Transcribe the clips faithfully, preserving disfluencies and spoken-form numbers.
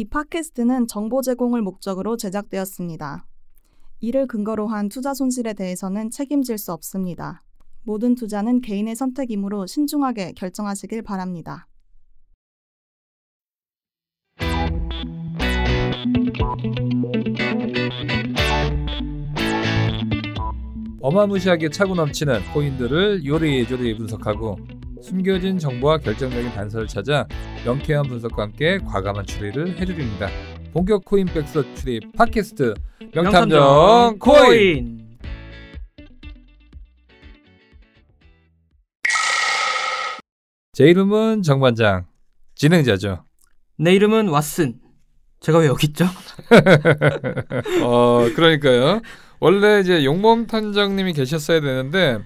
이 팟캐스트는 정보 제공을 목적으로 제작되었습니다. 이를 근거로 한 투자 손실에 대해서는 책임질 수 없습니다. 모든 투자는 개인의 선택이므로 신중하게 결정하시길 바랍니다. 어마무시하게 차고 넘치는 코인들을 요리조리 분석하고 숨겨진 정보와 결정적인 단서를 찾아 명쾌한 분석과 함께 과감한 추리를 해드립니다. 본격 코인 백서 추리 팟캐스트 명탐정 코인! 제 이름은 정반장, 진행자죠. 내 이름은 왓슨. 제가 왜 여기 있죠? 어, 그러니까요. 원래 이제 용범 탐정님이 계셨어야 되는데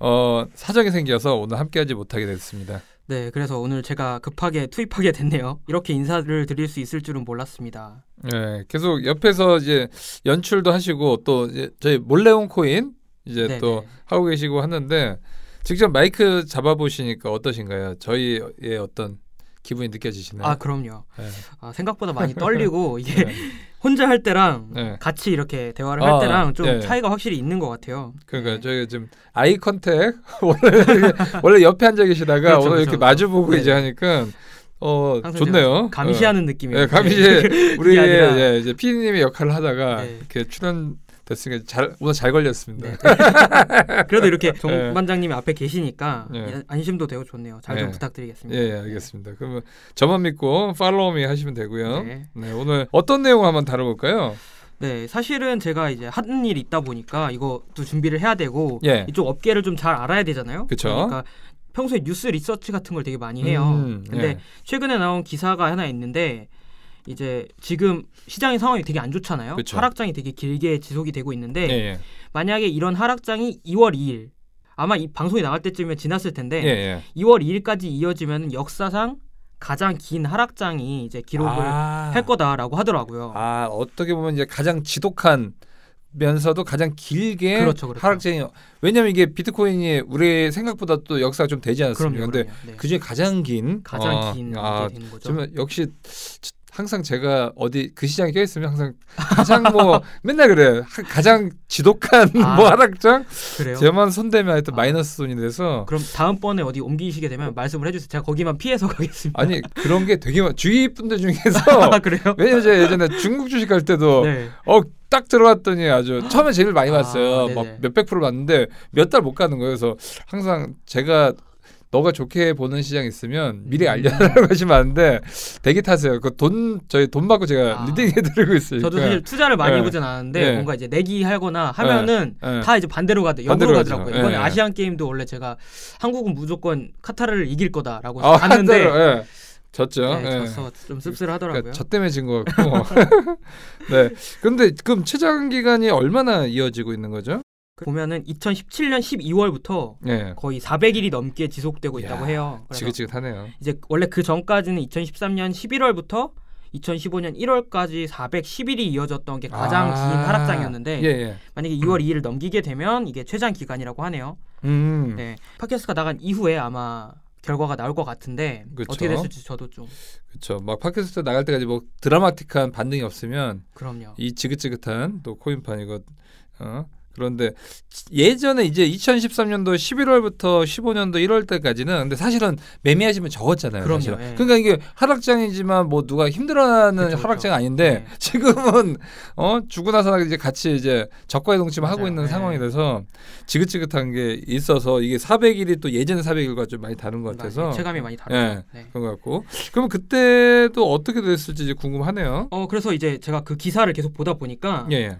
어, 사정이 생겨서 오늘 함께하지 못하게 됐습니다. 네, 그래서 오늘 제가 급하게 투입하게 됐네요. 이렇게 인사를 드릴 수 있을 줄은 몰랐습니다. 네, 계속 옆에서 이제 연출도 하시고 또 이제 저희 몰래 온 코인 이제 네네. 또 하고 계시고 하는데 직접 마이크 잡아보시니까 어떠신가요? 저희의 어떤 기분이 느껴지시나요? 아, 그럼요. 네. 아, 생각보다 많이 떨리고 이게 네. 혼자 할 때랑 네. 같이 이렇게 대화를 아, 할 때랑 좀 네. 차이가 확실히 있는 것 같아요. 그러니까 네. 저희가 지금 아이 컨택 원래 원래 옆에 앉아 계시다가 그렇죠, 오늘 그렇죠, 이렇게 그렇죠. 마주 보고 네. 이제 하니까 어 좋네요. 감시하는 네. 느낌이에요. 네, 감시 우리 예, 이제 피디님의 역할을 하다가 네. 이렇게 출연. 됐으니까 잘 오늘 잘 걸렸습니다. 네. 그래도 이렇게 정반장님이 네. 앞에 계시니까 네. 안심도 되고 좋네요. 잘 좀 네. 부탁드리겠습니다. 예, 네, 알겠습니다. 네. 그러면 저만 믿고 팔로우미 하시면 되고요. 네. 네, 오늘 어떤 내용 한번 다뤄볼까요? 네, 사실은 제가 이제 하는 일이 있다 보니까 이것도 준비를 해야 되고 네. 이쪽 업계를 좀 잘 알아야 되잖아요. 그쵸? 그러니까 평소에 뉴스 리서치 같은 걸 되게 많이 해요. 음, 근데 네. 최근에 나온 기사가 하나 있는데. 이제 지금 시장의 상황이 되게 안 좋잖아요. 그쵸. 하락장이 되게 길게 지속이 되고 있는데 예예. 만약에 이런 하락장이 이월 이일 아마 이 방송이 나갈 때쯤이면 지났을 텐데 예예. 이월 이일까지 이어지면 역사상 가장 긴 하락장이 이제 기록을 아. 할 거다라고 하더라고요. 아, 어떻게 보면 이제 가장 지독한 면서도 가장 길게 그렇죠, 그렇죠. 하락장이 왜냐하면 이게 비트코인이 우리 생각보다 또 역사가 좀 되지 않았습니까? 그런데 네. 그중에 가장 긴 가장 어, 긴 아, 되는 거죠. 정말 역시. 항상 제가 어디 그 시장에 껴있으면 항상 가장 뭐 맨날 그래요. 가장 지독한 아, 뭐 하락장? 그래요? 제만 손대면 하여튼 아, 마이너스 손이 돼서 그럼 다음번에 어디 옮기시게 되면 말씀을 해주세요. 제가 거기만 피해서 가겠습니다. 아니 그런 게 되게 많아요. 주위 분들 중에서 아, 그래요? 왜냐면 제가 예전에 중국 주식 할 때도 네. 어, 딱 들어왔더니 아주 처음에 제일 많이 봤어요. 아, 막 몇백 프로 봤는데 몇 달 못 가는 거예요. 그래서 항상 제가 너가 좋게 보는 시장 있으면 미리 알려달라고 하시면 안 돼. 대기 타세요. 그 돈 저희 돈 받고 제가 아, 리딩 해드리고 있어요. 저도 사실 투자를 많이 네. 해보진 않았는데 네. 뭔가 이제 내기하거나 하면은 네. 다 이제 반대로 가더 반대로 가더라고요. 가죠. 이번에 네. 아시안 게임도 원래 제가 한국은 무조건 카타르를 이길 거다라고 아, 봤는데 네. 졌죠. 네, 네. 져서 좀 씁쓸하더라고요. 그러니까 저 때문에 진 것 같고. 네. 그런데 그럼 최장 기간이 얼마나 이어지고 있는 거죠? 보면은 이천십칠년 십이월부터 네. 거의 사백 일이 넘게 지속되고 이야, 있다고 해요. 지긋지긋하네요. 이제 원래 그 전까지는 이천십삼년 십일월부터 이천십오년 일월까지 사백십 일이 이어졌던 게 가장 아~ 긴 하락장이었는데 예, 예. 만약에 이월 이일을 넘기게 되면 이게 최장 기간이라고 하네요. 음. 네, 팟캐스트가 나간 이후에 아마 결과가 나올 것 같은데 그쵸? 어떻게 됐을지 저도 좀 그렇죠. 막 팟캐스트 나갈 때까지 뭐 드라마틱한 반등이 없으면 그럼요. 이 지긋지긋한 또 코인판이고 어. 그런데 예전에 이제 이천십삼년도 십일월부터 십오년도 일월 때까지는 근데 사실은 매매하시면 적었잖아요. 그럼요, 사실은. 예. 그러니까 이게 하락장이지만 뭐 누가 힘들어하는 그쵸, 하락장 그쵸. 아닌데 예. 지금은 어 주고 나서 이제 같이 이제 적과 이동침을 하고 있는 예. 상황이 돼서 지긋지긋한 게 있어서 이게 사백 일이 또 예전 사백 일과 좀 많이 다른 것 같아서 체감이 많이 다르죠. 예. 네. 그런 것 같고 그럼 그때도 어떻게 됐을지 궁금하네요. 어 그래서 이제 제가 그 기사를 계속 보다 보니까. 예.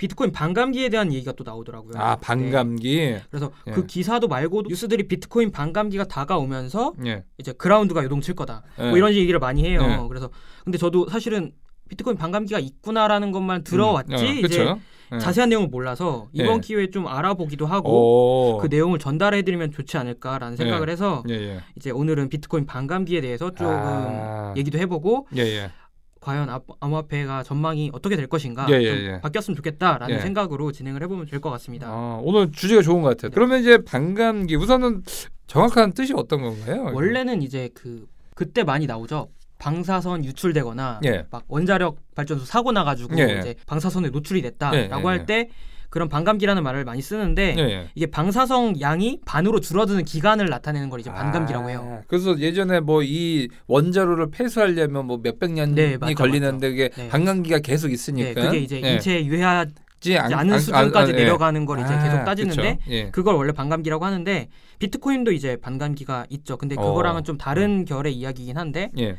비트코인 반감기에 대한 얘기가 또 나오더라고요. 아, 반감기. 네. 그래서 예. 그 기사도 말고 뉴스들이 비트코인 반감기가 다가오면서 예. 이제 그라운드가 요동칠 거다. 예. 뭐 이런 얘기를 많이 해요. 예. 그래서 근데 저도 사실은 비트코인 반감기가 있구나라는 것만 들어왔지 음. 어, 이제 예. 자세한 내용을 몰라서 이번 예. 기회에 좀 알아보기도 하고 오. 그 내용을 전달해드리면 좋지 않을까라는 생각을 예. 해서 예예. 이제 오늘은 비트코인 반감기에 대해서 조금 아. 얘기도 해보고. 예예. 과연 암호화폐가 전망이 어떻게 될 것인가 예, 예, 좀 예. 바뀌었으면 좋겠다라는 예. 생각으로 진행을 해보면 될 것 같습니다. 아, 오늘 주제가 좋은 것 같아요. 네. 그러면 이제 반감기 우선은 정확한 뜻이 어떤 건가요? 원래는 이거? 이제 그 그때 많이 나오죠. 방사선 유출되거나 예. 막 원자력 발전소 사고 나가지고 예. 이제 방사선에 노출이 됐다라고 예. 할 때 그런 반감기라는 말을 많이 쓰는데 예. 이게 방사성 양이 반으로 줄어드는 기간을 나타내는 걸 이제 반감기라고 해요. 아, 그래서 예전에 뭐 이 원자로를 폐수하려면 뭐 몇백 년이 네, 맞아, 걸리는데 이게 네. 반감기가 계속 있으니까 네, 그게 이제 네. 인체에 유해하지 안, 않은 안, 수준까지 아, 아, 내려가는 걸 아, 이제 계속 따지는데 예. 그걸 원래 반감기라고 하는데 비트코인도 이제 반감기가 있죠. 근데 그거랑은 어. 좀 다른 결의 이야기이긴 한데. 예.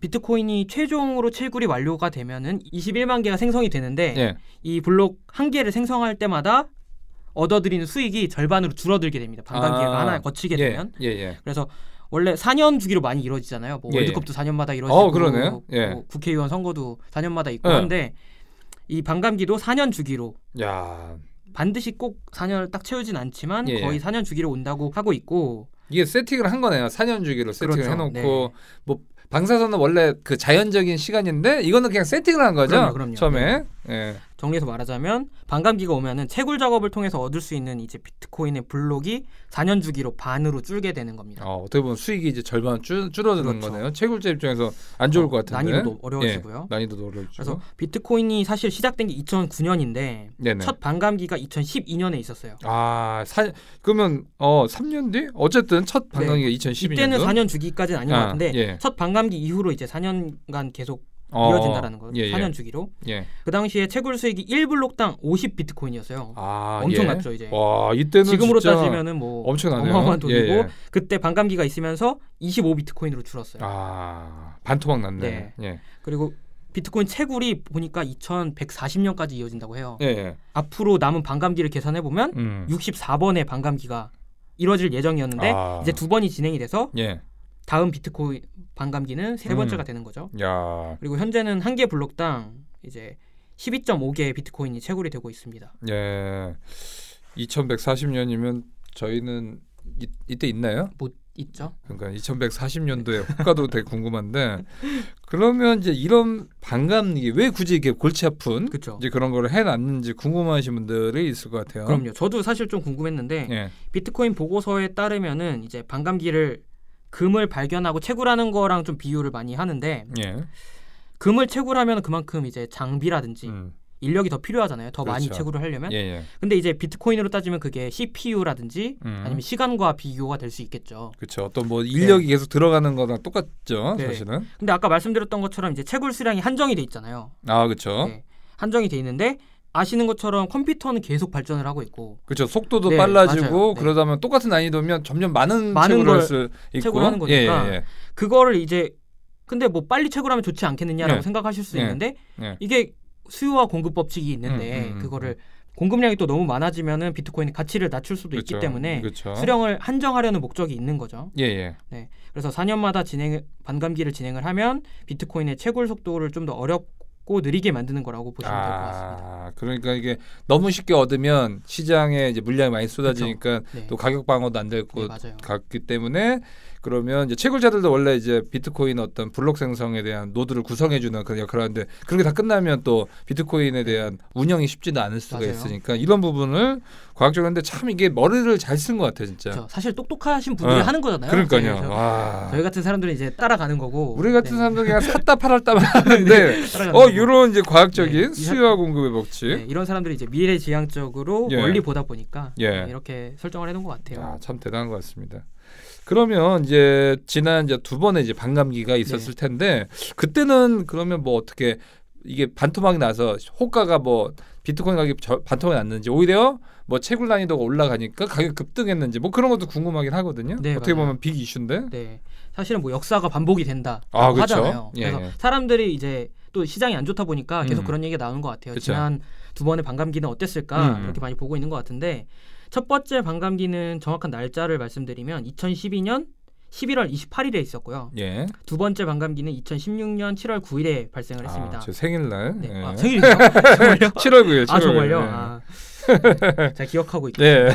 비트코인이 최종으로 채굴이 완료가 되면은 이십일만 개가 생성이 되는데 예. 이 블록 한 개를 생성할 때마다 얻어들이는 수익이 절반으로 줄어들게 됩니다. 반감기가 아~ 하나 거치게 예. 되면. 예. 예. 그래서 원래 사 년 주기로 많이 이루어지잖아요. 뭐 예. 월드컵도 사 년마다 이루어지고 어, 그러네요. 예. 뭐 국회의원 선거도 사 년마다 있고 예. 한데 이 반감기도 사 년 주기로 야. 반드시 꼭 사 년을 딱 채우진 않지만 예. 거의 사 년 주기로 온다고 하고 있고 이게 세팅을 한 거네요. 사 년 주기로 세팅을 그렇죠. 해놓고 네. 뭐 방사선은 원래 그 자연적인 시간인데 이거는 그냥 세팅을 한 거죠. 그럼요, 그럼요. 처음에 네. 예. 정리해서 말하자면 반감기가 오면은 채굴 작업을 통해서 얻을 수 있는 이제 비트코인의 블록이 사 년 주기로 반으로 줄게 되는 겁니다. 어, 어떻게 보면 수익이 이제 절반 줄 줄어드는 그렇죠. 거네요. 채굴자 입장에서 안 좋을 어, 것 같은데 난이도도 어려워지고요. 예, 난이도도 어려워지고. 그래서 비트코인이 사실 시작된 게 이천구 년인데 네네. 첫 반감기가 이천십이 년에 있었어요. 아, 사, 그러면 어 삼 년 뒤? 어쨌든 첫 반감기가 네. 이천십이 년. 이때는 사 년 주기까지는 아닌 아, 것 같은데 예. 첫 반감기 이후로 이제 사 년간 계속 이어진다라는 거예요. 예, 사 년 예. 주기로. 예. 그 당시에 채굴 수익이 일 블록당 오십 비트코인이었어요. 아, 엄청났죠 예. 이제. 와, 이때는 지금으로 따지면은 뭐 엄청나네요. 어마어마한 돈이고 예, 예. 그때 반감기가 있으면서 이십오 비트코인으로 줄었어요. 아, 반토막 났네. 네. 예. 그리고 비트코인 채굴이 보니까 이천백사십 년까지 이어진다고 해요. 예, 예. 앞으로 남은 반감기를 계산해 보면 음. 육십사 번의 반감기가 이뤄질 예정이었는데 아. 이제 두 번이 진행이 돼서. 예. 다음 비트코인 반감기는 세 번째가 음. 되는 거죠. 야. 그리고 현재는 한 개 블록당 이제 십이 점 오 개의 비트코인이 채굴이 되고 있습니다. 예. 이천백사십 년이면 저희는 이, 이때 있나요? 못 있죠. 그러니까 이천백사십 년도에 호가도 되게 궁금한데 그러면 이제 이런 반감기 왜 굳이 이렇게 골치 아픈 그쵸. 이제 그런 거를 해놨는지 궁금하신 분들이 있을 것 같아요. 그럼요. 저도 사실 좀 궁금했는데 예. 비트코인 보고서에 따르면은 이제 반감기를 금을 발견하고 채굴하는 거랑 좀 비유를 많이 하는데 예. 금을 채굴하면 그만큼 이제 장비라든지 음. 인력이 더 필요하잖아요. 더 그렇죠. 많이 채굴을 하려면. 예예. 근데 이제 비트코인으로 따지면 그게 씨피유라든지 음. 아니면 시간과 비교가 될 수 있겠죠. 그렇죠. 또 뭐 인력이 네. 계속 들어가는 거랑 똑같죠. 네. 사실은. 근데 아까 말씀드렸던 것처럼 이제 채굴 수량이 한정이 돼 있잖아요. 아 그렇죠. 네. 한정이 돼 있는데. 아시는 것처럼 컴퓨터는 계속 발전을 하고 있고 그렇죠. 속도도 네, 빨라지고 네. 그러다 보면 똑같은 난이도면 점점 많은, 많은 채굴을 할 수 있고 채굴하는 거니까 예, 예. 그거를 이제 근데 뭐 빨리 채굴하면 좋지 않겠느냐라고 예. 생각하실 수 예. 있는데 예. 이게 수요와 공급 법칙이 있는데 음, 음, 그거를 공급량이 또 너무 많아지면은 비트코인의 가치를 낮출 수도 그쵸, 있기 때문에 그쵸. 수령을 한정하려는 목적이 있는 거죠. 예, 예. 네. 그래서 사 년마다 진행 반감기를 진행을 하면 비트코인의 채굴 속도를 좀 더 어렵고 고 느리게 만드는 거라고 보시면 아, 될 것 같습니다. 그러니까 이게 너무 쉽게 얻으면 시장에 이제 물량이 많이 쏟아지니까 네. 또 가격 방어도 안 될 것 네, 같기 때문에 그러면 이제 채굴자들도 원래 이제 비트코인 어떤 블록 생성에 대한 노드를 구성해주는 그런 역할을 하는데 그렇게 다 끝나면 또 비트코인에 대한 운영이 쉽지는 않을 수가 맞아요. 있으니까 이런 부분을 과학적으로 하는데 참 이게 머리를 잘 쓴 것 같아 진짜. 그렇죠. 사실 똑똑하신 분들이 어. 하는 거잖아요. 그러니까요. 네, 와. 저희 같은 사람들은 이제 따라가는 거고. 우리 같은 네. 사람들은 그냥 샀다 팔았다 하는데 네, 어 이런 이제 과학적인 네, 수요와 공급의 법칙. 네, 이런 사람들이 이제 미래지향적으로 예. 멀리 보다 보니까 예. 이렇게 설정을 해놓은 것 같아요. 아, 참 대단한 것 같습니다. 그러면 이제 지난 이제 두 번의 이제 반감기가 있었을 네. 텐데 그때는 그러면 뭐 어떻게 이게 반토막이 나서 호가가 뭐 비트코인 가격이 반토막이 났는지 오히려 뭐 채굴 난이도가 올라가니까 가격 급등했는지 뭐 그런 것도 궁금하긴 하거든요. 네, 어떻게 맞아요. 보면 빅 이슈인데. 네. 사실은 뭐 역사가 반복이 된다. 아, 그렇죠. 하잖아요. 예. 그래서 사람들이 이제 또 시장이 안 좋다 보니까 계속 음. 그런 얘기가 나오는 것 같아요. 그쵸. 지난 두 번의 반감기는 어땠을까 음. 그렇게 많이 보고 있는 것 같은데 첫 번째 반감기는 정확한 날짜를 말씀드리면 이천십이 년 십일월 이십팔일에 있었고요. 예. 두 번째 반감기는 이천십육 년 칠월 구일에 발생을 아, 했습니다. 제 생일날. 네. 예. 아, 생일이요? 칠월 구일. 아, 정말요? 예. 아, 네. 잘 기억하고 있죠. 예.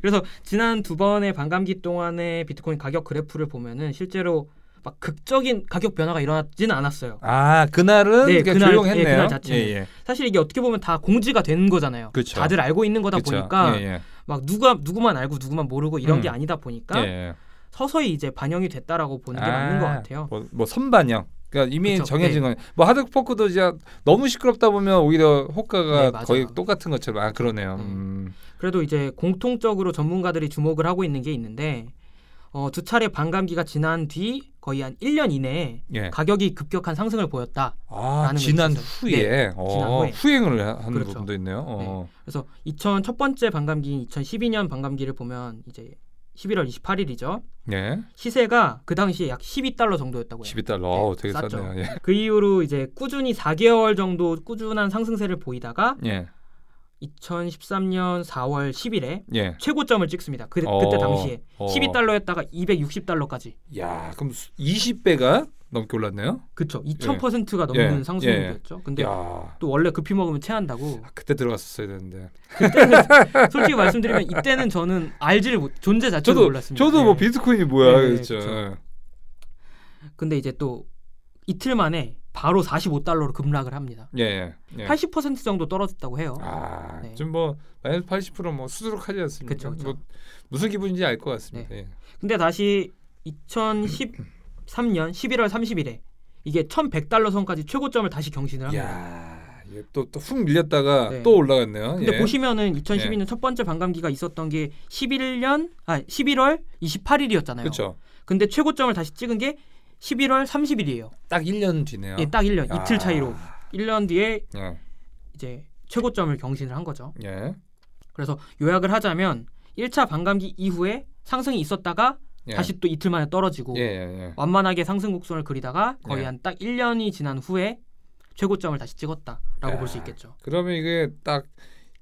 그래서 지난 두 번의 반감기 동안의 비트코인 가격 그래프를 보면은 실제로 막 극적인 가격 변화가 일어나지는 않았어요. 아 그날은 네, 그날, 조용했네요. 예, 그날 자체는. 예, 예. 사실 이게 어떻게 보면 다 공지가 된 거잖아요. 그쵸. 다들 알고 있는 거다 그쵸. 보니까 예, 예. 막 누가 누구만 알고 누구만 모르고 이런 음. 게 아니다 보니까 예, 예. 서서히 이제 반영이 됐다라고 보는 게 아, 맞는 것 같아요. 뭐, 뭐 선반영. 그러니까 이미 그쵸, 정해진 네. 건 뭐 하드포크도 이제 너무 시끄럽다 보면 오히려 호가가 네, 거의 똑같은 것처럼 아 그러네요. 음. 그래도 이제 공통적으로 전문가들이 주목을 하고 있는 게 있는데 어, 두 차례 반감기가 지난 뒤 거의 한 일 년 이내에 예. 가격이 급격한 상승을 보였다. 아, 지난 후에. 네, 어, 지난 후에 후행을 하는 그렇죠. 부분도 있네요. 어. 네. 그래서 이천일 번째 반감기인 이천십이 년 반감기를 보면 이제 십일월 이십팔일이죠. 예. 시세가 그 당시에 약 십이 달러 정도였다고요. 십이 달러. 네, 오, 되게 쌌네요. 예. 그 이후로 이제 꾸준히 사 개월 정도 꾸준한 상승세를 보이다가 예. 이천십삼년 사월 십일에 예. 최고점을 찍습니다. 그, 어, 그때 당시에 어. 십이 달러였다가 이백육십 달러까지. 야, 그럼 이십 배가 넘게 올랐네요. 그렇죠. 이천 퍼센트가 예. 넘는 예. 상승률이었죠. 근데 야. 또 원래 급히 먹으면 체한다고. 아, 그때 들어갔었어야 되는데. 그때는 솔직히 말씀드리면 이때는 저는 알지를 못, 존재 자체도 저도, 몰랐습니다. 저도 네. 뭐 비트코인이 뭐야 네, 그렇죠. 그렇죠. 근데 이제 또 이틀 만에 바로 사십오 달러로 급락을 합니다. 예, 예. 팔십 퍼센트 정도 떨어졌다고 해요. 아, 네. 좀 뭐 마이너스 팔십 퍼센트 뭐 수두룩하지 않습니까? 그쵸, 그쵸. 뭐 무슨 기분인지 알 것 같습니다. 네. 예. 근데 다시 이천십삼년 십일월 삼십일에 이게 천백 달러 선까지 최고점을 다시 경신을 합니다. 이야, 또 또 훅 밀렸다가 네. 또 올라갔네요. 근데 예. 보시면은 이천십이 년 예. 첫 번째 반감기가 있었던 게 십일년 아 십일월 이십팔일이었잖아요. 그렇죠. 근데 최고점을 다시 찍은 게 십일월 삼십일이에요. 딱 일 년 뒤네요. 예, 딱 일 년. 아. 이틀 차이로. 일 년 뒤에 예. 이제 최고점을 경신을 한 거죠. 예. 그래서 요약을 하자면 일 차 반감기 이후에 상승이 있었다가 예. 다시 또 이틀 만에 떨어지고 예, 예, 예. 완만하게 상승 곡선을 그리다가 거의 예. 한 딱 일 년이 지난 후에 최고점을 다시 찍었다라고 볼 수 있겠죠. 그러면 이게 딱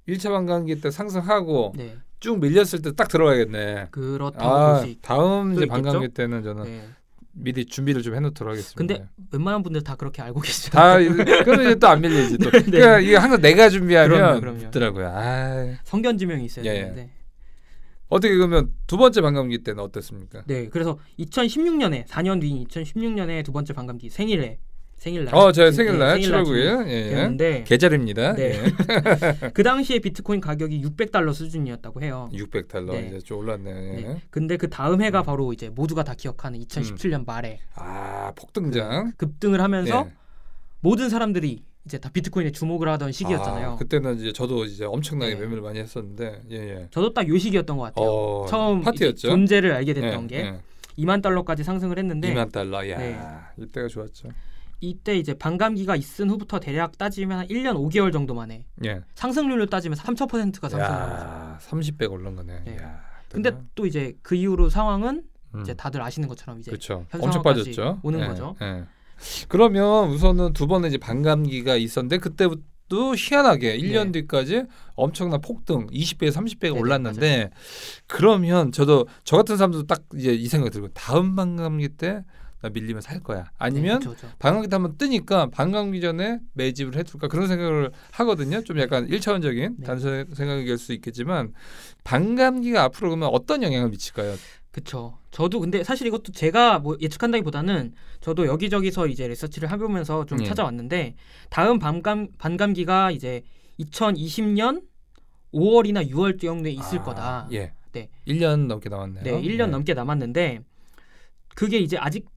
일 차 반감기 때 상승하고 네. 쭉 밀렸을 때 딱 들어가야겠네. 그렇다고 아, 볼 수 있겠죠. 다음 이제 반감기 때는 저는 네. 미리 준비를 좀 해놓도록 하겠습니다. 근데 웬만한 분들 다 그렇게 알고 계시죠. 다 그럼 이제 또 안 밀리지 또. 네, 네. 그러니까 이게 항상 내가 준비하면 붙더라고요. 아. 성견지명이 있어야 예, 되는데. 어떻게 그러면 두 번째 반감기 때는 어땠습니까? 네, 그래서 이천십육 년에 사 년 뒤인 이천십육 년에 두 번째 반감기 생일에 생일날. 어, 제 생일날 칠월 구일. 예. 계절입니다. 네. 예. 그 당시에 비트코인 가격이 육백 달러 수준이었다고 해요. 육백 달러 네. 이제 좀 올랐네요. 예. 네. 근데 그 다음 해가 음. 바로 이제 모두가 다 기억하는 이천십칠년 말에 아, 폭등장. 그, 급등을 하면서 예. 모든 사람들이 이제 다 비트코인에 주목을 하던 시기였잖아요. 아, 그때는 이제 저도 이제 엄청나게 네. 매매를 많이 했었는데. 예, 예. 저도 딱 요 시기였던 것 같아요. 어, 처음 파티였죠. 존재를 알게 됐던 예, 게 예. 이만 달러까지 상승을 했는데. 이만 달러. 야. 네. 이때가 좋았죠. 이때 이제 반감기가 있은 후부터 대략 따지면 한 일 년 오 개월 정도 만에 예. 상승률로 따지면 삼천 퍼센트가 상승합니다. 삼십 배 올른 거네. 네. 야, 근데 또 이제 그 이후로 상황은 음. 이제 다들 아시는 것처럼 이제 그쵸. 엄청 빠졌죠. 오는 예. 거죠. 예. 그러면 우선은 두 번에 이제 반감기가 있었는데 그때부터 희한하게 일 년 예. 뒤까지 엄청난 폭등 이십 배, 삼십 배가 네네, 올랐는데 맞아요. 그러면 저도 저 같은 사람도 딱 이제 이 생각이 들고 다음 반감기 때 나 밀리면 살 거야. 아니면 네, 그렇죠, 그렇죠. 반감기 때 한번 뜨니까 반감기 전에 매집을 해둘까 그런 생각을 하거든요. 좀 약간 일 차원적인 네. 단순한 생각일 수 있겠지만 반감기가 앞으로 그러면 어떤 영향을 미칠까요? 그렇죠. 저도 근데 사실 이것도 제가 뭐 예측한다기보다는 저도 여기저기서 이제 리서치를 해보면서 좀 네. 찾아왔는데 다음 반감, 반감기가 이제 이천이십년 오월이나 유월 경우에 있을 아, 거다. 예. 네. 일 년 넘게 남았네요. 네. 일 년 네. 넘게 남았는데 그게 이제 아직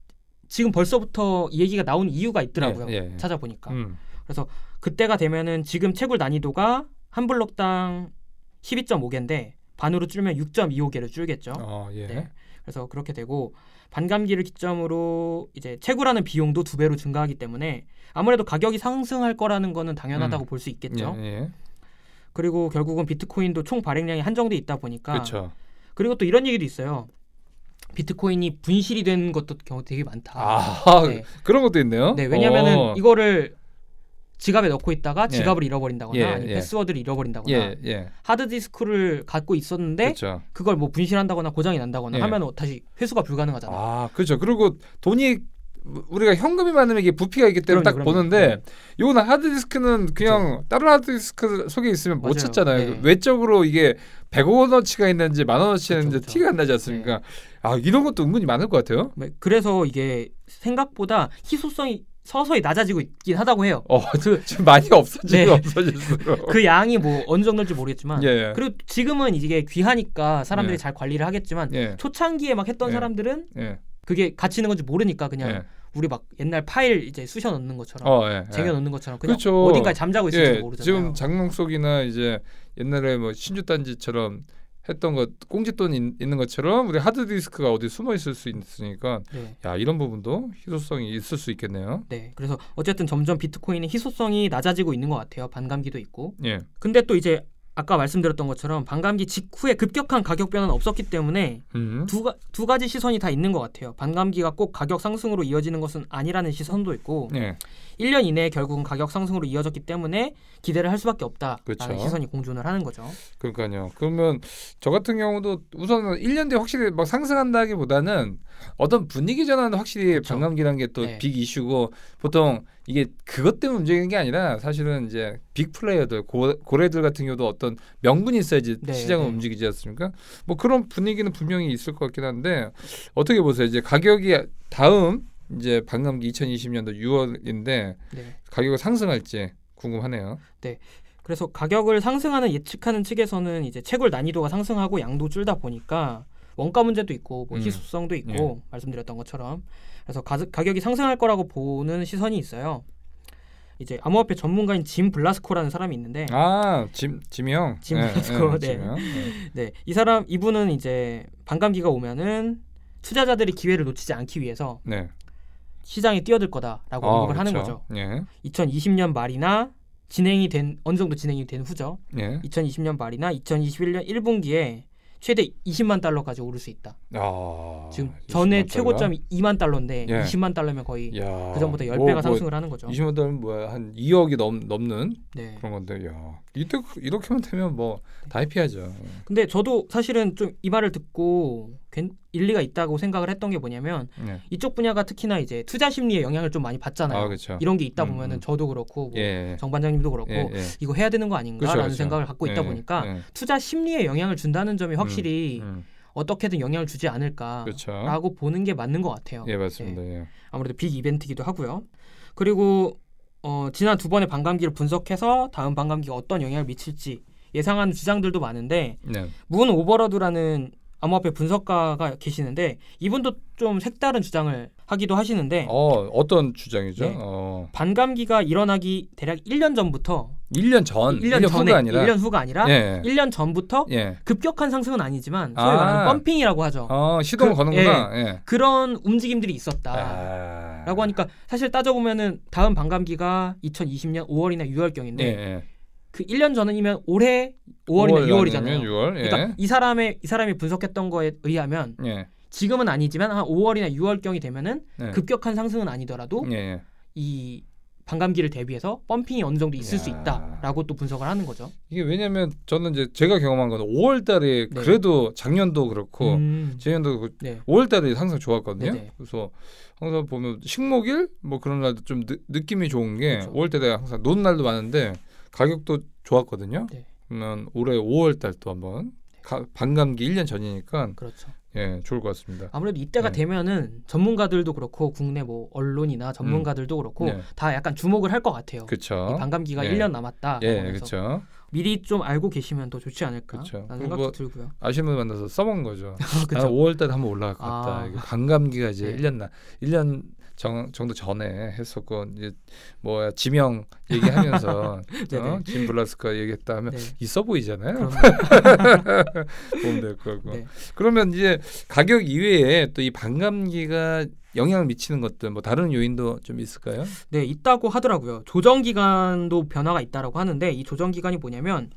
지금 벌써부터 이 얘기가 나온 이유가 있더라고요. 예, 예. 찾아보니까. 음. 그래서 그때가 되면은 지금 채굴 난이도가 한 블록당 십이 점 오 개인데 반으로 줄면 육 점 이오 개로 줄겠죠. 어, 예. 네. 그래서 그렇게 되고 반감기를 기점으로 이제 채굴하는 비용도 두 배로 증가하기 때문에 아무래도 가격이 상승할 거라는 거는 당연하다고 음. 볼 수 있겠죠. 예, 예. 그리고 결국은 비트코인도 총 발행량이 한정돼 있다 보니까. 그렇죠. 그리고 또 이런 얘기도 있어요. 비트코인이 분실이 된 것도 경우 되게 많다. 아, 네. 그런 것도 있네요. 네, 왜냐하면은 이거를 지갑에 넣고 있다가 지갑을 예. 잃어버린다거나 예, 아니면 예. 패스워드를 잃어버린다거나 예, 예. 하드디스크를 갖고 있었는데 그쵸. 그걸 뭐 분실한다거나 고장이 난다거나 예. 하면 다시 회수가 불가능하잖아요. 아, 그렇죠. 그리고 돈이 우리가 현금이 많으면 이게 부피가 있기 때문에 그럼요, 딱 그럼요. 보는데 요거는 네. 하드디스크는 그냥 그쵸. 다른 하드디스크 속에 있으면 맞아요. 못 찾잖아요. 네. 외적으로 이게 백억 원어치가 있는지 만 원어치가 있는지 그쵸, 그쵸. 티가 안 나지 않습니까? 네. 아, 이런 것도 은근히 많을 것 같아요. 그래서 이게 생각보다 희소성이 서서히 낮아지고 있긴 하다고 해요. 어, 그, 지금 많이 없어지고 네. 없어질수록 그 양이 뭐 어느 정도일지 모르겠지만 예. 그리고 지금은 이게 귀하니까 사람들이 예. 잘 관리를 하겠지만 예. 초창기에 막 했던 예. 사람들은 예. 그게 가치 있는 건지 모르니까 그냥 예. 우리 막 옛날 파일 이제 쑤셔 넣는 것처럼 어, 예, 예. 쟁여 넣는 것처럼 그냥 그렇죠. 어딘가에 잠자고 있을지 예. 모르잖아요. 지금 장롱 속이나 이제 옛날에 뭐 신주단지처럼 했던 것 꽁짓돈 있는 것처럼 우리 하드디스크가 어디 숨어 있을 수 있으니까 네. 야 이런 부분도 희소성이 있을 수 있겠네요. 네, 그래서 어쨌든 점점 비트코인의 희소성이 낮아지고 있는 것 같아요. 반감기도 있고. 예. 근데 또 이제 아까 말씀드렸던 것처럼 반감기 직후에 급격한 가격 변화는 없었기 때문에 음. 두, 두 가지 시선이 다 있는 것 같아요. 반감기가 꼭 가격 상승으로 이어지는 것은 아니라는 시선도 있고 예. 일 년 이내에 결국은 가격 상승으로 이어졌기 때문에 기대를 할 수밖에 없다라는 그렇죠. 시선이 공존을 하는 거죠. 그러니까요. 그러면 저 같은 경우도 우선 일 년 뒤에 확실히 막 상승한다기보다는 어떤 분위기 전환은 확실히 그렇죠. 반감기라는 게 또 빅 네. 이슈고 보통 이게 그것 때문에 움직이는 게 아니라 사실은 이제 빅 플레이어들 고, 고래들 같은 경우도 어떤 명분이 있어야지 네, 시장은 네. 움직이지 않습니까? 뭐 그런 분위기는 분명히 있을 것 같긴 한데 어떻게 보세요? 이제 가격이 다음 이제 반감기 이천이십 년도 유월인데 네. 가격이 상승할지 궁금하네요. 네. 그래서 가격을 상승하는 예측하는 측에서는 이제 채굴 난이도가 상승하고 양도 줄다 보니까 원가 문제도 있고 뭐 희소성도 음. 있고 예. 말씀드렸던 것처럼 그래서 가, 가격이 상승할 거라고 보는 시선이 있어요. 이제 암호화폐 전문가인 짐 블라스코라는 사람이 있는데 아, 짐 짐이 형. 짐 네, 블라스코. 네. 네. 네. 네. 이 사람 이분은 이제 반감기가 오면은 투자자들이 기회를 놓치지 않기 위해서 네. 시장에 뛰어들 거다라고 언급을 아, 그렇죠. 하는 거죠. 예. 이천이십 년 말이나 진행이 된 어느 정도 진행이 된 후죠. 예. 이천이십 년 말이나 이천이십일 년 일 분기에 최대 이십만 달러까지 오를 수 있다. 아, 지금 전에 달러? 최고점이 이만 달러인데 예. 이십만 달러면 거의 야, 그전보다 십 배가 뭐, 상승을 뭐, 하는 거죠. 이십만 달러면 뭐야 한 이억이 넘, 넘는 네. 그런 건데 야, 이때, 이렇게만 되면 뭐 다 해피하죠. 근데 저도 사실은 좀 이 말을 듣고 일리가 있다고 생각을 했던 게 뭐냐면 네. 이쪽 분야가 특히나 이제 투자 심리에 영향을 좀 많이 받잖아요. 아, 그렇죠. 이런 게 있다 음, 보면은 저도 그렇고 뭐 예, 정반장님도 그렇고 예, 예. 이거 해야 되는 거 아닌가라는 그렇죠, 그렇죠. 생각을 갖고 있다 예, 보니까 예. 투자 심리에 영향을 준다는 점이 확실히 음, 음. 어떻게든 영향을 주지 않을까라고 그렇죠. 보는 게 맞는 것 같아요. 예, 맞습니다. 예. 예. 아무래도 빅 이벤트이기도 하고요. 그리고 어, 지난 두 번의 반감기를 분석해서 다음 반감기가 어떤 영향을 미칠지 예상하는 주장들도 많은데 네. 문 오버러드라는 암호화폐 분석가가 계시는데 이분도 좀 색다른 주장을 하기도 하시는데 어, 어떤 주장이죠? 네. 어. 반감기가 일어나기 대략 일 년 전부터 일 년 전? 일 년, 일 년 전에, 후가 아니라? 일 년 후가 아니라 예. 일 년 전부터 예. 급격한 상승은 아니지만 소위 말하는 아. 펌핑이라고 하죠. 어, 시동을 그, 거는구나. 예. 예. 그런 움직임들이 있었다라고 아. 하니까 사실 따져보면은 다음 반감기가 이천이십 년 오월이나 유월경인데 예. 예. 그 일 년 전이면 올해 오월이나 유월이잖아요. 유월, 예. 그러니까 이 사람의 이 사람이 분석했던 거에 의하면 예. 지금은 아니지만 한 오월이나 유월경이 되면은 예. 급격한 상승은 아니더라도 예. 이 반감기를 대비해서 펌핑이 어느 정도 있을 야. 수 있다라고 또 분석을 하는 거죠. 이게 왜냐하면 저는 이제 제가 경험한 건 오월달에 네. 그래도 작년도 그렇고 음. 재년도 네. 오월달에 항상 좋았거든요. 네네. 그래서 항상 보면 식목일 뭐 그런 날도 좀 느, 느낌이 좋은 게 그렇죠. 오월달에 항상 노는 날도 많은데. 가격도 좋았거든요. 네. 그러면 올해 오월달 또 한번 가, 반감기 일 년 전이니까 그렇죠. 예, 좋을 것 같습니다. 아무래도 이때가 네. 되면은 전문가들도 그렇고 국내 뭐 언론이나 전문가들도 음. 그렇고 네. 다 약간 주목을 할 것 같아요. 그렇죠. 이 반감기가 네. 일 년 남았다. 예, 네. 그렇죠. 미리 좀 알고 계시면 더 좋지 않을까 라는 생각도 뭐 들고요. 아시는 분 만나서 써먹은 거죠. 그렇죠. 오월달 한번 올라갈 것 같다. 아. 반감기가 이제 네. 일 년 나 일 년 정, 정도 전에 했었고 이제 뭐 지명 얘기하면서 어? 짐 블라스카 얘기했다 하면 네. 있어 보이잖아요. 보면 될 거고. 네. 그러면 이제 가격 이외에 또 이 반감기가 영향을 미치는 것들 뭐 다른 요인도 좀 있을까요? 네, 있다고 하더라고요. 조정 기간도 변화가 있다라고 하는데 이 조정 기간이 뭐냐면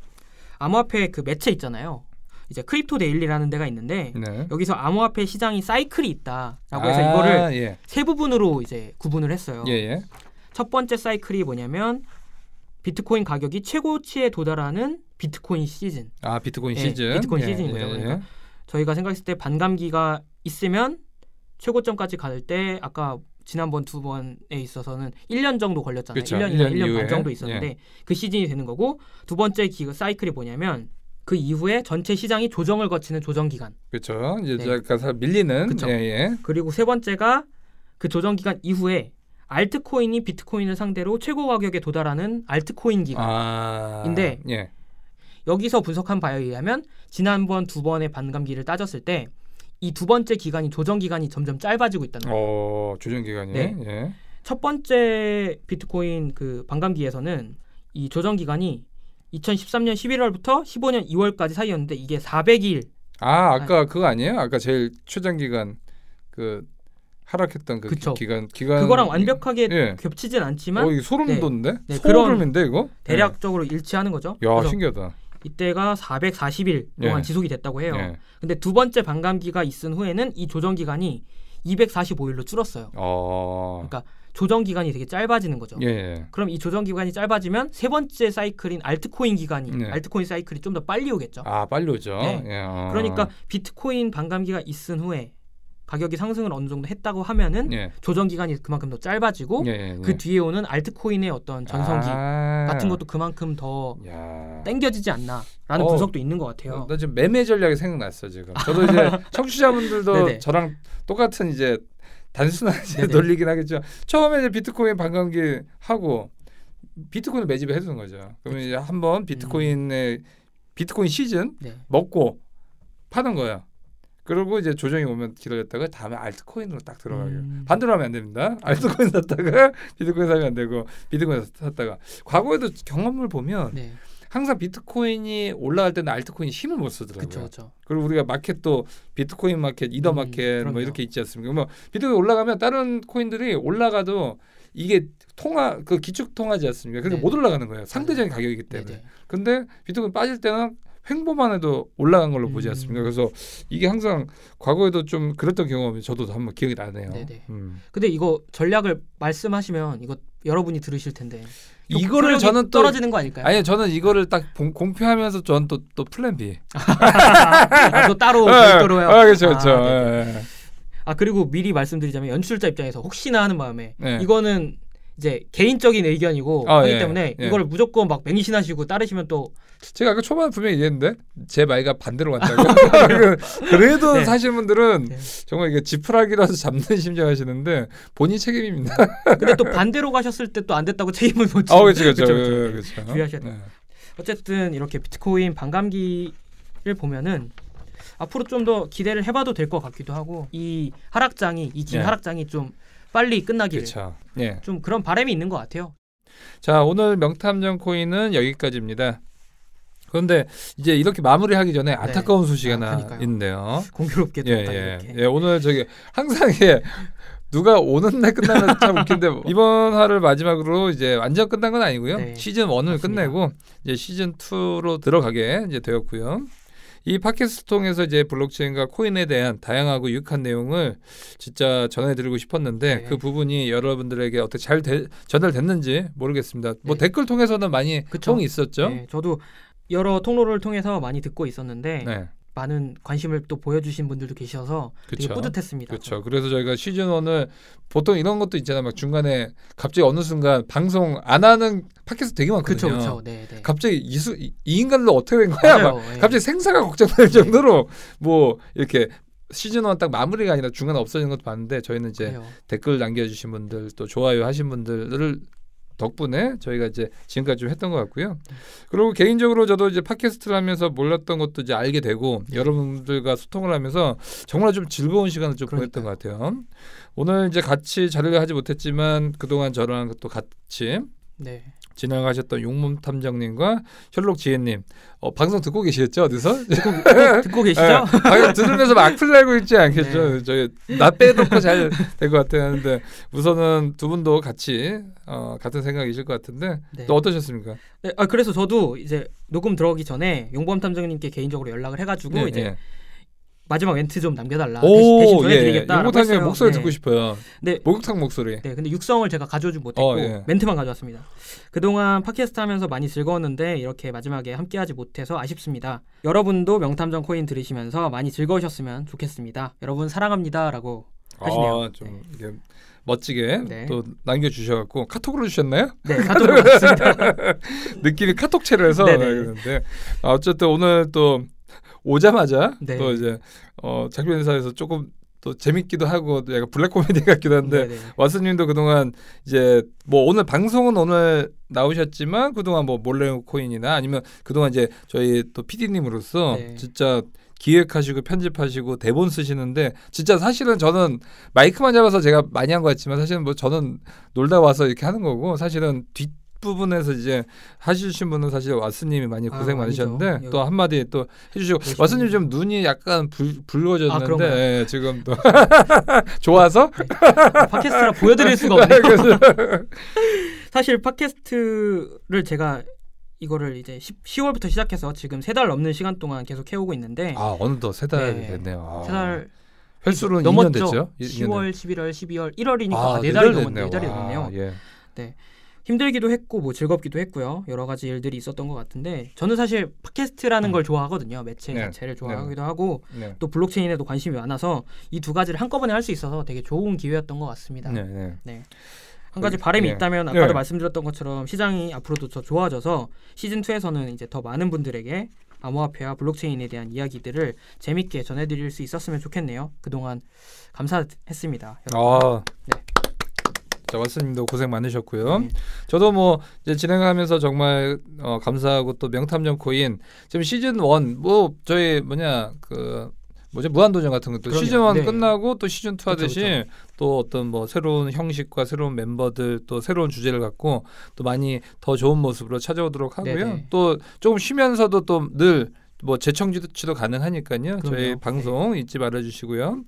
암호화폐 그 매체 있잖아요. 이제 크립토 데일리라는 데가 있는데 네. 여기서 암호화폐 시장이 사이클이 있다라고 해서 아, 이거를 예. 세 부분으로 이제 구분을 했어요. 예예. 첫 번째 사이클이 뭐냐면 비트코인 가격이 최고치에 도달하는 비트코인 시즌. 아 비트코인 예, 시즌. 비트코인 예, 시즌이죠. 예, 그러니까 예. 저희가 생각했을 때 반감기가 있으면 최고점까지 갈 때 아까 지난번 두 번에 있어서는 일 년 정도 걸렸잖아요. 그쵸, 일 년이나 일 년, 일 년 반 정도 있었는데 예. 그 시즌이 되는 거고 두 번째 기, 사이클이 뭐냐면 그 이후에 전체 시장이 조정을 거치는 조정 기간. 그렇죠. 이제 네. 약간 밀리는. 그쵸. 예, 예. 그리고 세 번째가 그 조정 기간 이후에 알트코인이 비트코인을 상대로 최고 가격에 도달하는 알트코인 기간인데 아, 예. 여기서 분석한 바에 의하면 지난번 두 번의 반감기를 따졌을 때 이 두 번째 기간이 조정 기간이 점점 짧아지고 있다는 거예요. 어, 조정 기간이. 네. 예. 첫 번째 비트코인 그 반감기에서는 이 조정 기간이 이천십삼 년 십일월부터 십오 년 이월까지 사이였는데 이게 사백 일. 아, 아까 아니. 그거 아니에요? 아까 제일 최장 기간 그 하락했던 그 그쵸. 기간 기간 그거랑 완벽하게 예. 겹치진 않지만 어, 이게 소름 돋는데? 네. 네. 소름인데 이거? 대략적으로 네. 일치하는 거죠. 야, 신기하다. 이때가 사백사십 일 동안 예. 지속이 됐다고 해요. 예. 근데 두 번째 반감기가 있은 후에는 이 조정 기간이 이백사십오 일로 줄었어요. 어... 그러니까 조정 기간이 되게 짧아지는 거죠. 예. 그럼 이 조정 기간이 짧아지면 세 번째 사이클인 알트코인 기간이 예. 알트코인 사이클이 좀 더 빨리 오겠죠. 아, 빨리 오죠. 네. 예. 어... 그러니까 비트코인 반감기가 있은 후에 가격이 상승을 어느 정도 했다고 하면은 예. 조정 기간이 그만큼 더 짧아지고 예, 예, 예. 그 뒤에 오는 알트코인의 어떤 전성기 아~ 같은 것도 그만큼 더 야. 땡겨지지 않나라는 어, 분석도 있는 것 같아요. 나 지금 매매 전략이 생각났어 지금. 저도 이제 청취자분들도 저랑 똑같은 이제 단순한 이제 논리긴 하겠죠. 처음에 이제 비트코인 반감기 하고 비트코인을 매집을 해주는 거죠. 그러면 이제 한번 비트코인의 음. 비트코인 시즌 네. 먹고 파는 거예요. 그리고 이제 조정이 오면 기다렸다가 다음에 알트코인으로 딱 들어가요. 음. 반대로 하면 안 됩니다. 알트코인 샀다가 비트코인 사면 안 되고 비트코인 샀다가 과거에도 경험을 보면 네. 항상 비트코인이 올라갈 때는 알트코인이 힘을 못 쓰더라고요. 그쵸, 그쵸. 그리고 우리가 마켓도 비트코인 마켓, 이더 마켓 음, 뭐 이렇게 있지 않습니까? 뭐 비트코인 올라가면 다른 코인들이 올라가도 이게 통화 그 기축 통화지 않습니까? 그래서 네. 못 올라가는 거예요. 상대적인 가격이기 때문에. 네, 네. 근데 비트코인 빠질 때는 횡보만 해도 올라간 걸로 음. 보지 않습니까? 그래서 이게 항상 과거에도 좀 그랬던 경험이 저도 한번 기억이 나네요. 네네. 음. 근데 이거 전략을 말씀하시면 이거 여러분이 들으실 텐데 이거를 저는 또 떨어지는 거 아닐까요? 아니 저는 이거를 딱 공표하면서 저는 또, 또 플랜 B. 아, 또 따로 별도로요. 아, 그렇죠, 그렇죠. 아, 아 그리고 미리 말씀드리자면 연출자 입장에서 혹시나 하는 마음에 네. 이거는 이제 개인적인 의견이고 아, 하기 예, 때문에 예. 이걸 무조건 막 맹신하시고 따르시면 또 제가 아까 초반에 분명히 얘기했는데 제 말이가 반대로 간다고 그래도 네. 사실 분들은 네. 정말 이게 지푸라기라서 잡는 심정 하시는데 본인 책임입니다. 근데 또 반대로 가셨을 때 또 안 됐다고 책임을 못 지고 아, 그렇죠, 그렇죠, 그렇죠. 주의하셔야 돼요. 어쨌든 이렇게 비트코인 반감기를 보면은 앞으로 좀 더 기대를 해봐도 될 것 같기도 하고 이 하락장이 이 긴 네. 하락장이 좀 빨리 끝나기를 그쵸. 예. 좀 그런 바람이 있는 것 같아요. 자 오늘 명탐정 코인은 여기까지입니다. 그런데 이제 이렇게 마무리하기 전에 안타까운 네. 소식 하나 아, 있는데요. 공교롭게 됐다 예, 예. 이렇게. 예, 오늘 저기 항상 예, 누가 오는 날 끝나면 참 웃긴데 이번 화를 마지막으로 이제 완전 끝난 건 아니고요. 네. 시즌 일을 맞습니다. 끝내고 이제 시즌 이로 들어가게 이제 되었고요. 이 팟캐스트 통해서 이제 블록체인과 코인에 대한 다양하고 유익한 내용을 진짜 전해드리고 싶었는데 네. 그 부분이 여러분들에게 어떻게 잘 되, 전달됐는지 모르겠습니다. 네. 뭐 댓글 통해서는 많이 그쵸? 통이 있었죠. 네, 저도 여러 통로를 통해서 많이 듣고 있었는데 네. 많은 관심을 또 보여주신 분들도 계셔서 그쵸. 되게 뿌듯했습니다. 그렇죠. 그래서 저희가 시즌 일을 보통 이런 것도 있잖아요. 막 중간에 갑자기 어느 순간 방송 안 하는 팟캐스트 되게 많거든요. 그렇죠. 네, 네. 갑자기 이수, 이, 이 인간로 어떻게 된 거야? 맞아요, 막 네. 갑자기 생사가 걱정될 네. 정도로 뭐 이렇게 시즌 일 딱 마무리가 아니라 중간에 없어지는 것도 많은데 저희는 이제 그래요. 댓글 남겨주신 분들 또 좋아요 하신 분들을 덕분에 저희가 이제 지금까지 좀 했던 것 같고요. 그리고 개인적으로 저도 이제 팟캐스트를 하면서 몰랐던 것도 이제 알게 되고 네. 여러분들과 소통을 하면서 정말 좀 즐거운 시간을 좀 그러니까요. 보냈던 것 같아요. 오늘 이제 같이 자리를 하지 못했지만 그동안 저랑 또 같이 네. 진행하셨던 용범 탐정님과 셜록 지혜님 어, 방송 듣고 계시겠죠? 어디서? 듣고, 듣고, 듣고 계시죠? 네, 들으면서 막 악플 날고 있지 않겠죠? 네. 저희 나 빼놓고 잘 될 것 같았는데 우선은 두 분도 같이 어, 같은 생각이실 것 같은데 네. 또 어떠셨습니까? 네, 아, 그래서 저도 이제 녹음 들어오기 전에 용범 탐정님께 개인적으로 연락을 해가지고 네, 이제 네. 마지막 멘트 좀 남겨달라. 오, 대신 전해드리겠다. 예, 목욕탕의 목소리 네. 듣고 싶어요. 네, 목욕탕 목소리. 네, 근데 육성을 제가 가져오지 못했고 어, 예. 멘트만 가져왔습니다. 그동안 팟캐스트 하면서 많이 즐거웠는데 이렇게 마지막에 함께하지 못해서 아쉽습니다. 여러분도 명탐정 코인 들으시면서 많이 즐거우셨으면 좋겠습니다. 여러분 사랑합니다라고 하시네요. 아, 좀 네. 이게 멋지게 네. 또 남겨주셔갖고 카톡으로 주셨나요? 네, 카톡으로 주셨습니다. 느낌이 카톡체를 해서 그런데 아, 어쨌든 오늘 또 오자마자 네. 또 이제 어, 작별 인사에서 조금 또 재밌기도 하고 또 약간 블랙 코미디 같기도 한데 네네. 왓슨님도 그동안 이제 뭐 오늘 방송은 오늘 나오셨지만 그동안 뭐 몰래 코인이나 아니면 그동안 이제 저희 또 피디님으로서 네. 진짜 기획하시고 편집하시고 대본 쓰시는데 진짜 사실은 저는 마이크만 잡아서 제가 많이 한 것 같지만 사실은 뭐 저는 놀다 와서 이렇게 하는 거고 사실은 뒷 부분에서 이제 하시신 분은 사실 왓슨님이 많이 고생 아, 많으셨는데 또 한마디 또 해주시고 왓슨님 좀 눈이 약간 불, 붉어졌는데 아, 예, 지금 또 좋아서 팟캐스트라 보여드릴 수가 없네요. 사실 팟캐스트를 제가 이거를 이제 시월부터 시작해서 지금 세 달 넘는 시간 동안 계속 해오고 있는데 아 어느덧 세 달이 네, 됐네요. 아. 세 달 횟수로는 이 년 됐죠? 시월, 십일월, 십이월, 일월이니까 아, 네 달이 넘었네요. 네 달이 넘었네요. 예. 네. 힘들기도 했고 뭐 즐겁기도 했고요. 여러 가지 일들이 있었던 것 같은데 저는 사실 팟캐스트라는 음. 걸 좋아하거든요. 매체 네. 자체를 좋아하기도 네. 하고 네. 또 블록체인에도 관심이 많아서 이 두 가지를 한꺼번에 할 수 있어서 되게 좋은 기회였던 것 같습니다. 네. 네. 네. 한 가지 바람이 네. 있다면 아까도 네. 말씀드렸던 것처럼 시장이 앞으로도 더 좋아져서 시즌 투에서는 이제 더 많은 분들에게 암호화폐와 블록체인에 대한 이야기들을 재밌게 전해드릴 수 있었으면 좋겠네요. 그동안 감사했습니다. 여러분. 아. 네. 자, 왓슨님도 고생 많으셨고요. 네. 저도 뭐 이제 진행하면서 정말 어, 감사하고 또 명탐정 코인 지금 시즌 원 뭐 저희 뭐냐 그 뭐죠 무한도전 같은 것도 그럼요. 시즌 원 네. 끝나고 또 시즌 투 하듯이 그쵸, 그쵸. 또 어떤 뭐 새로운 형식과 새로운 멤버들 또 새로운 주제를 갖고 또 많이 더 좋은 모습으로 찾아오도록 하고요. 네네. 또 조금 쉬면서도 또 늘 뭐 재청취도 가능하니까요. 그럼요. 저희 방송 네. 잊지 말아주시고요.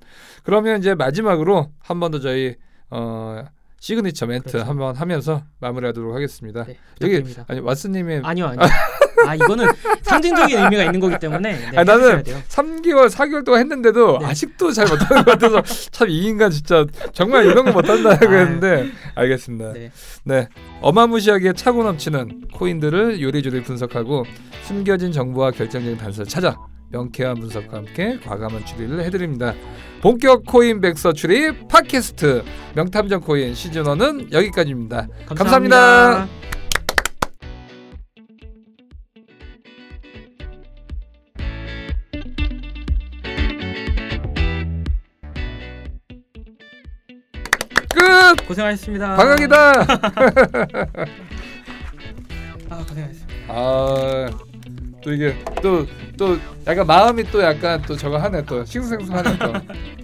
그러면 이제 마지막으로 한 번 더 저희 어. 시그니처 멘트 그렇죠. 한번 하면서 마무리하도록 하겠습니다. 네, 여기 아니 왓슨님의 아니요 아니요. 아 이거는 상징적인 의미가 있는 거기 때문에 네, 아니, 나는 돼요. 삼 개월 사 개월 동안 했는데도 네. 아직도 잘 못하는 것 같아서 참 이 인간 진짜 정말 이런 거 못한다고 했는데 알겠습니다. 네. 네 어마무시하게 차고 넘치는 코인들을 요리조리 분석하고 숨겨진 정보와 결정적인 단서를 찾아 명쾌한 분석과 함께 과감한 추리를 해드립니다. 본격 코인 백서 추리 팟캐스트 명탐정 코인 시즌 원은 여기까지입니다. 감사합니다. 감사합니다. 끝! 고생하셨습니다. 방학이다. 아 고생하셨습니다. 아... 또 이게 또 또 약간 마음이 또 약간 또 저거 하네 또 싱숭생숭하네 또